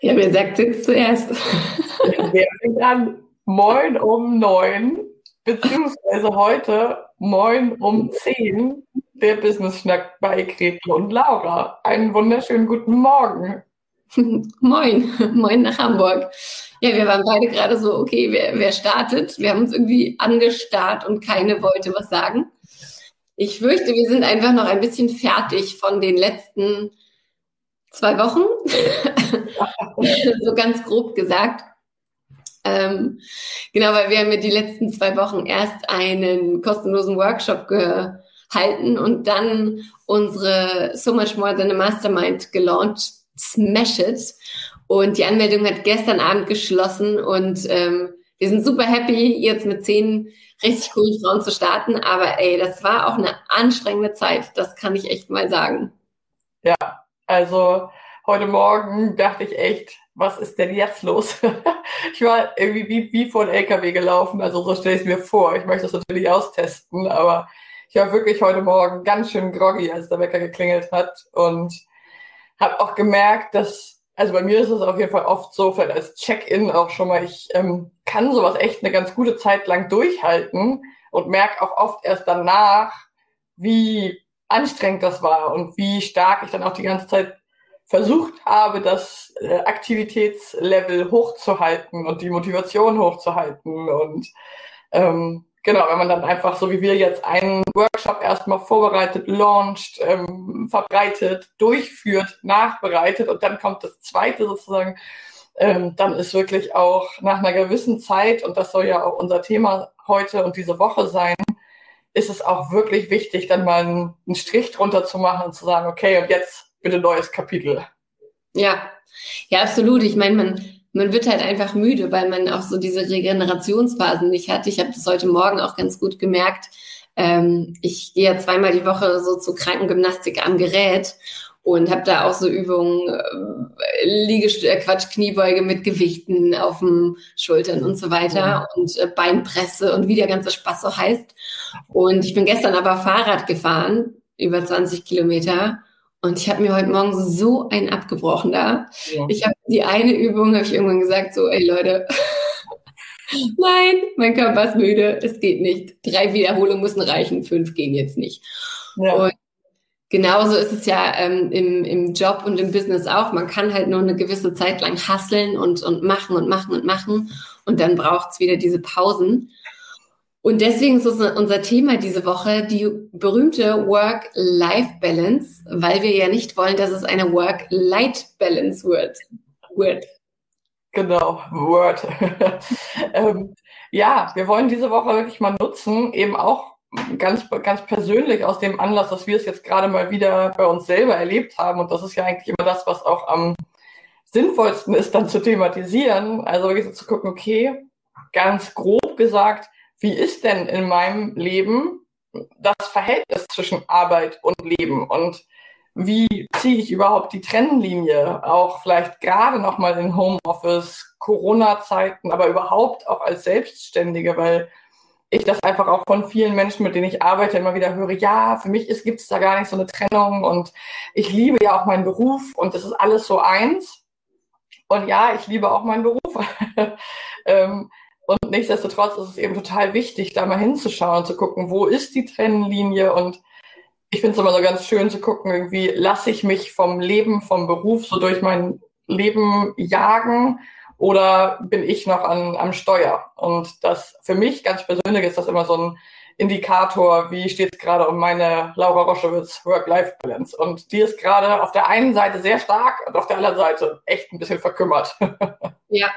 Ja, wer sagt jetzt zuerst? Wer fängt an? Moin um 9, beziehungsweise heute Moin um 10, der Business-Schnack bei Gretel und Laura. Einen wunderschönen guten Morgen. Moin, moin nach Hamburg. Ja, wir waren beide gerade so, okay, wer startet? Wir haben uns irgendwie angestarrt und keine wollte was sagen. Ich fürchte, wir sind einfach noch ein bisschen fertig von den letzten 2 Wochen, so ganz grob gesagt. Genau, weil wir haben ja die letzten 2 Wochen erst einen kostenlosen Workshop gehalten und dann unsere So Much More Than a Mastermind gelauncht, Smash It. Und die Anmeldung hat gestern Abend geschlossen und wir sind super happy, jetzt mit 10 richtig coolen Frauen zu starten. Aber ey, das war auch eine anstrengende Zeit, das kann ich echt mal sagen. Ja, also heute Morgen dachte ich echt, was ist denn jetzt los? Ich war irgendwie wie vor einem LKW gelaufen, also so stelle ich es mir vor. Ich möchte das natürlich austesten, aber ich war wirklich heute Morgen ganz schön groggy, als der Wecker geklingelt hat und habe auch gemerkt, dass, also bei mir ist es auf jeden Fall oft so, vielleicht als Check-in auch schon mal, ich kann sowas echt eine ganz gute Zeit lang durchhalten und merke auch oft erst danach, wie anstrengend das war und wie stark ich dann auch die ganze Zeit versucht habe, das Aktivitätslevel hochzuhalten und die Motivation hochzuhalten. Und genau, wenn man dann einfach, so wie wir jetzt, einen Workshop erstmal vorbereitet, launcht, verbreitet, durchführt, nachbereitet und dann kommt das zweite sozusagen, dann ist wirklich auch nach einer gewissen Zeit, und das soll ja auch unser Thema heute und diese Woche sein, ist es auch wirklich wichtig, dann mal einen Strich drunter zu machen und zu sagen, okay, und jetzt bitte neues Kapitel. Ja, ja, absolut. Ich meine, man wird halt einfach müde, weil man auch so diese Regenerationsphasen nicht hat. Ich habe das heute Morgen auch ganz gut gemerkt. Ich gehe ja 2-mal die Woche so zur Krankengymnastik am Gerät und habe da auch so Übungen, Kniebeuge mit Gewichten auf den Schultern und so weiter und Beinpresse und wie der ganze Spaß so heißt. Und ich bin gestern aber Fahrrad gefahren, über 20 Kilometer. Und ich habe mir heute Morgen so einen abgebrochen da. Ja. Ich habe die eine Übung, habe ich irgendwann gesagt, so, ey Leute, nein, mein Körper ist müde, es geht nicht. 3 Wiederholungen müssen reichen, 5 gehen jetzt nicht. Ja. Und genauso ist es ja im Job und im Business auch. Man kann halt nur eine gewisse Zeit lang hustlen und machen und machen und machen. Und dann braucht es wieder diese Pausen. Und deswegen ist unser Thema diese Woche die berühmte Work-Life-Balance, weil wir ja nicht wollen, dass es eine Work-Light-Balance wird. Genau, Word. Ja, wir wollen diese Woche wirklich mal nutzen, eben auch ganz, ganz persönlich aus dem Anlass, dass wir es jetzt gerade mal wieder bei uns selber erlebt haben. Und das ist ja eigentlich immer das, was auch am sinnvollsten ist, dann zu thematisieren. Also wirklich so zu gucken, okay, ganz grob gesagt, wie ist denn in meinem Leben das Verhältnis zwischen Arbeit und Leben? Und wie ziehe ich überhaupt die Trennlinie? Auch vielleicht gerade nochmal in Homeoffice, Corona-Zeiten, aber überhaupt auch als Selbstständige, weil ich das einfach auch von vielen Menschen, mit denen ich arbeite, immer wieder höre, ja, für mich gibt es da gar nicht so eine Trennung und ich liebe ja auch meinen Beruf und das ist alles so eins. Und ja, ich liebe auch meinen Beruf. Und nichtsdestotrotz ist es eben total wichtig, da mal hinzuschauen, zu gucken, wo ist die Trennlinie? Und ich finde es immer so ganz schön zu gucken, irgendwie lasse ich mich vom Leben, vom Beruf so durch meinen Leben jagen oder bin ich noch am Steuer? Und das für mich ganz persönlich ist das immer so ein Indikator, wie steht es gerade um meine Laura Roschewitz Work-Life-Balance. Und die ist gerade auf der einen Seite sehr stark und auf der anderen Seite echt ein bisschen verkümmert. Ja.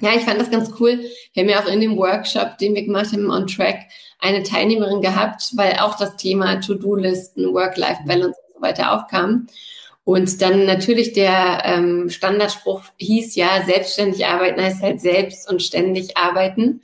Ja, ich fand das ganz cool. Wir haben ja auch in dem Workshop, den wir gemacht haben, On Track, eine Teilnehmerin gehabt, weil auch das Thema To-Do-Listen, Work-Life-Balance und so weiter aufkam. Und dann natürlich der Standardspruch hieß ja, selbstständig arbeiten heißt halt selbst und ständig arbeiten.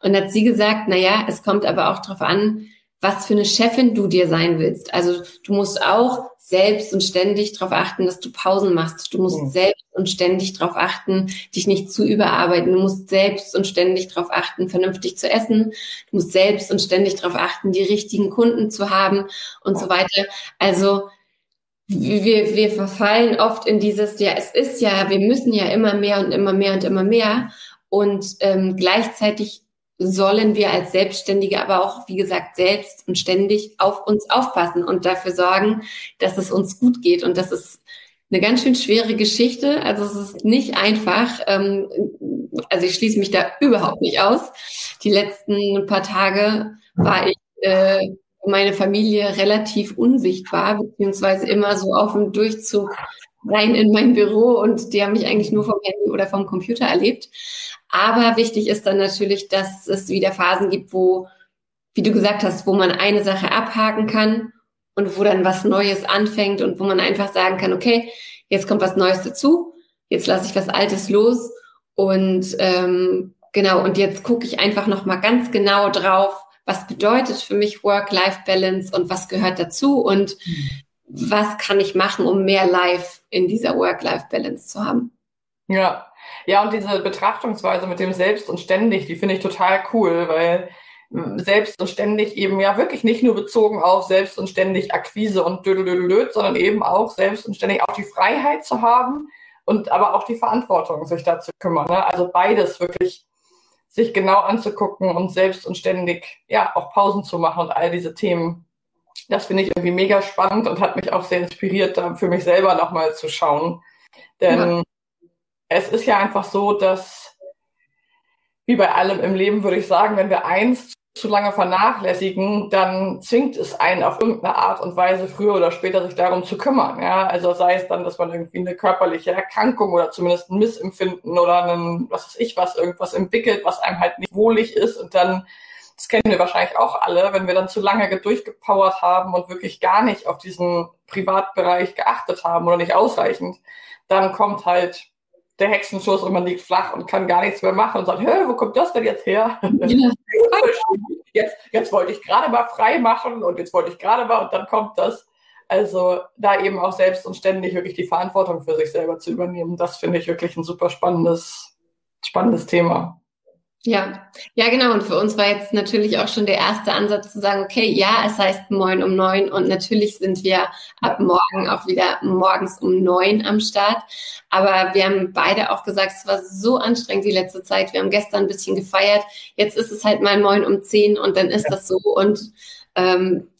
Und hat sie gesagt, naja, es kommt aber auch darauf an, was für eine Chefin du dir sein willst. Also du musst auch selbst und ständig darauf achten, dass du Pausen machst. Du musst selbst und ständig darauf achten, dich nicht zu überarbeiten. Du musst selbst und ständig darauf achten, vernünftig zu essen. Du musst selbst und ständig darauf achten, die richtigen Kunden zu haben und so weiter. Also wir verfallen oft in dieses, ja, es ist ja, wir müssen ja immer mehr und immer mehr und immer mehr. Und gleichzeitig sollen wir als Selbstständige aber auch, wie gesagt, selbst und ständig auf uns aufpassen und dafür sorgen, dass es uns gut geht. Und das ist eine ganz schön schwere Geschichte. Also es ist nicht einfach. Also ich schließe mich da überhaupt nicht aus. Die letzten paar Tage war ich meine Familie relativ unsichtbar, beziehungsweise immer so auf dem Durchzug rein in mein Büro und die haben mich eigentlich nur vom Handy oder vom Computer erlebt. Aber wichtig ist dann natürlich, dass es wieder Phasen gibt, wo, wie du gesagt hast, wo man eine Sache abhaken kann und wo dann was Neues anfängt und wo man einfach sagen kann, okay, jetzt kommt was Neues dazu, jetzt lasse ich was Altes los und genau, und jetzt gucke ich einfach nochmal ganz genau drauf, was bedeutet für mich Work-Life-Balance und was gehört dazu und was kann ich machen, um mehr Life in dieser Work-Life-Balance zu haben. Ja. Ja, und diese Betrachtungsweise mit dem Selbst und Ständig, die finde ich total cool, weil Selbst und Ständig eben ja wirklich nicht nur bezogen auf Selbst und Ständig Akquise und Dödelödelöd, sondern eben auch Selbst und Ständig auch die Freiheit zu haben und aber auch die Verantwortung, sich da zu kümmern. Ne? Also beides wirklich sich genau anzugucken und Selbst und Ständig ja auch Pausen zu machen und all diese Themen. Das finde ich irgendwie mega spannend und hat mich auch sehr inspiriert, da für mich selber nochmal zu schauen. Denn es ist ja einfach so, dass, wie bei allem im Leben würde ich sagen, wenn wir eins zu lange vernachlässigen, dann zwingt es einen auf irgendeine Art und Weise früher oder später sich darum zu kümmern. Ja? Also sei es dann, dass man irgendwie eine körperliche Erkrankung oder zumindest ein Missempfinden oder ein, was weiß ich was, irgendwas entwickelt, was einem halt nicht wohlig ist. Und dann, das kennen wir wahrscheinlich auch alle, wenn wir dann zu lange durchgepowert haben und wirklich gar nicht auf diesen Privatbereich geachtet haben oder nicht ausreichend, dann kommt halt der Hexenschuss und man liegt flach und kann gar nichts mehr machen und sagt, hä, wo kommt das denn jetzt her? Ja. Jetzt wollte ich gerade mal frei machen und jetzt wollte ich gerade mal und dann kommt das. Also da eben auch selbst und ständig wirklich die Verantwortung für sich selber zu übernehmen, das finde ich wirklich ein super spannendes Thema. Ja, genau. Und für uns war jetzt natürlich auch schon der erste Ansatz zu sagen, okay, ja, es heißt Moin um 9 und natürlich sind wir ab morgen auch wieder morgens um 9 am Start. Aber wir haben beide auch gesagt, es war so anstrengend die letzte Zeit. Wir haben gestern ein bisschen gefeiert. Jetzt ist es halt mal Moin um 10 und dann ist das so. Und das können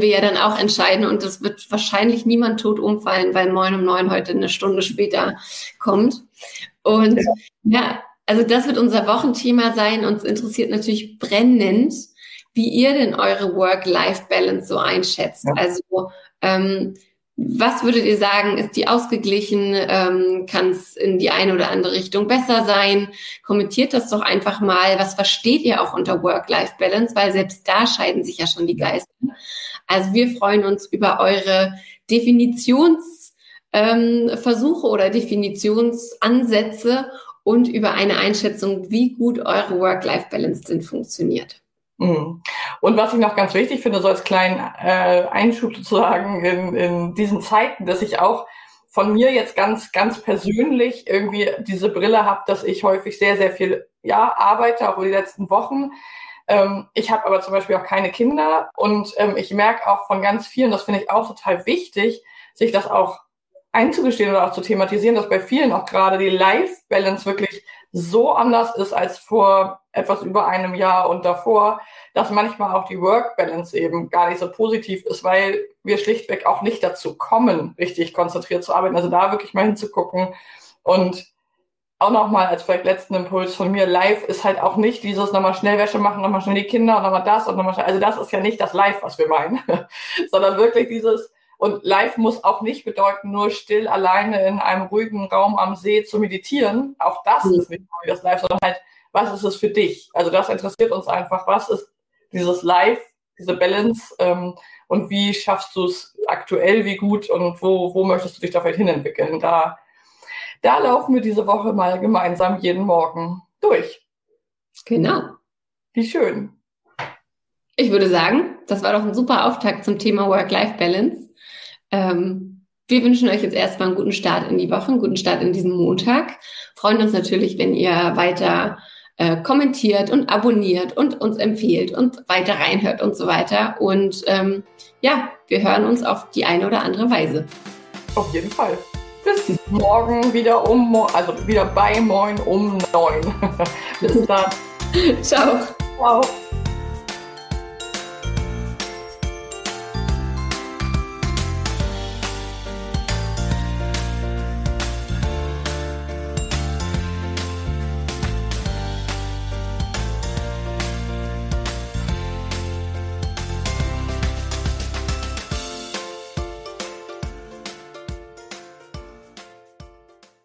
wir ja dann auch entscheiden. Und das wird wahrscheinlich niemand tot umfallen, weil Moin um 9 heute eine Stunde später kommt. Und ja. Also das wird unser Wochenthema sein. Uns interessiert natürlich brennend, wie ihr denn eure Work-Life-Balance so einschätzt. Ja. Also was würdet ihr sagen, ist die ausgeglichen? Kann es in die eine oder andere Richtung besser sein? Kommentiert das doch einfach mal. Was versteht ihr auch unter Work-Life-Balance? Weil selbst da scheiden sich ja schon die Geister. Also wir freuen uns über eure Definitionsversuche oder Definitionsansätze und über eine Einschätzung, wie gut eure Work-Life-Balance denn funktioniert. Und was ich noch ganz wichtig finde, so als kleinen Einschub sozusagen in diesen Zeiten, dass ich auch von mir jetzt ganz, ganz persönlich irgendwie diese Brille habe, dass ich häufig sehr, sehr viel arbeite, auch über die letzten Wochen. Ich habe aber zum Beispiel auch keine Kinder und ich merke auch von ganz vielen, das finde ich auch total wichtig, sich das auch einzugestehen oder auch zu thematisieren, dass bei vielen auch gerade die Life-Balance wirklich so anders ist als vor etwas über einem Jahr und davor, dass manchmal auch die Work-Balance eben gar nicht so positiv ist, weil wir schlichtweg auch nicht dazu kommen, richtig konzentriert zu arbeiten. Also da wirklich mal hinzugucken. Und auch nochmal als vielleicht letzten Impuls von mir, Live ist halt auch nicht dieses nochmal schnell Wäsche machen, nochmal schnell die Kinder und nochmal das und nochmal schnell. Also das ist ja nicht das Live, was wir meinen, sondern wirklich dieses. Und Live muss auch nicht bedeuten, nur still alleine in einem ruhigen Raum am See zu meditieren. Auch das ist nicht das Live, sondern halt, was ist es für dich? Also das interessiert uns einfach. Was ist dieses Live, diese Balance und wie schaffst du es aktuell, wie gut und wo möchtest du dich da vielleicht hinentwickeln? Da laufen wir diese Woche mal gemeinsam jeden Morgen durch. Genau. Wie schön. Ich würde sagen, das war doch ein super Auftakt zum Thema Work-Life-Balance. Wir wünschen euch jetzt erstmal einen guten Start in die Woche, einen guten Start in diesen Montag. Freuen uns natürlich, wenn ihr weiter kommentiert und abonniert und uns empfiehlt und weiter reinhört und so weiter. Und wir hören uns auf die eine oder andere Weise. Auf jeden Fall. Bis morgen wieder wieder bei Moin um 9. Bis dann. Ciao. Ciao.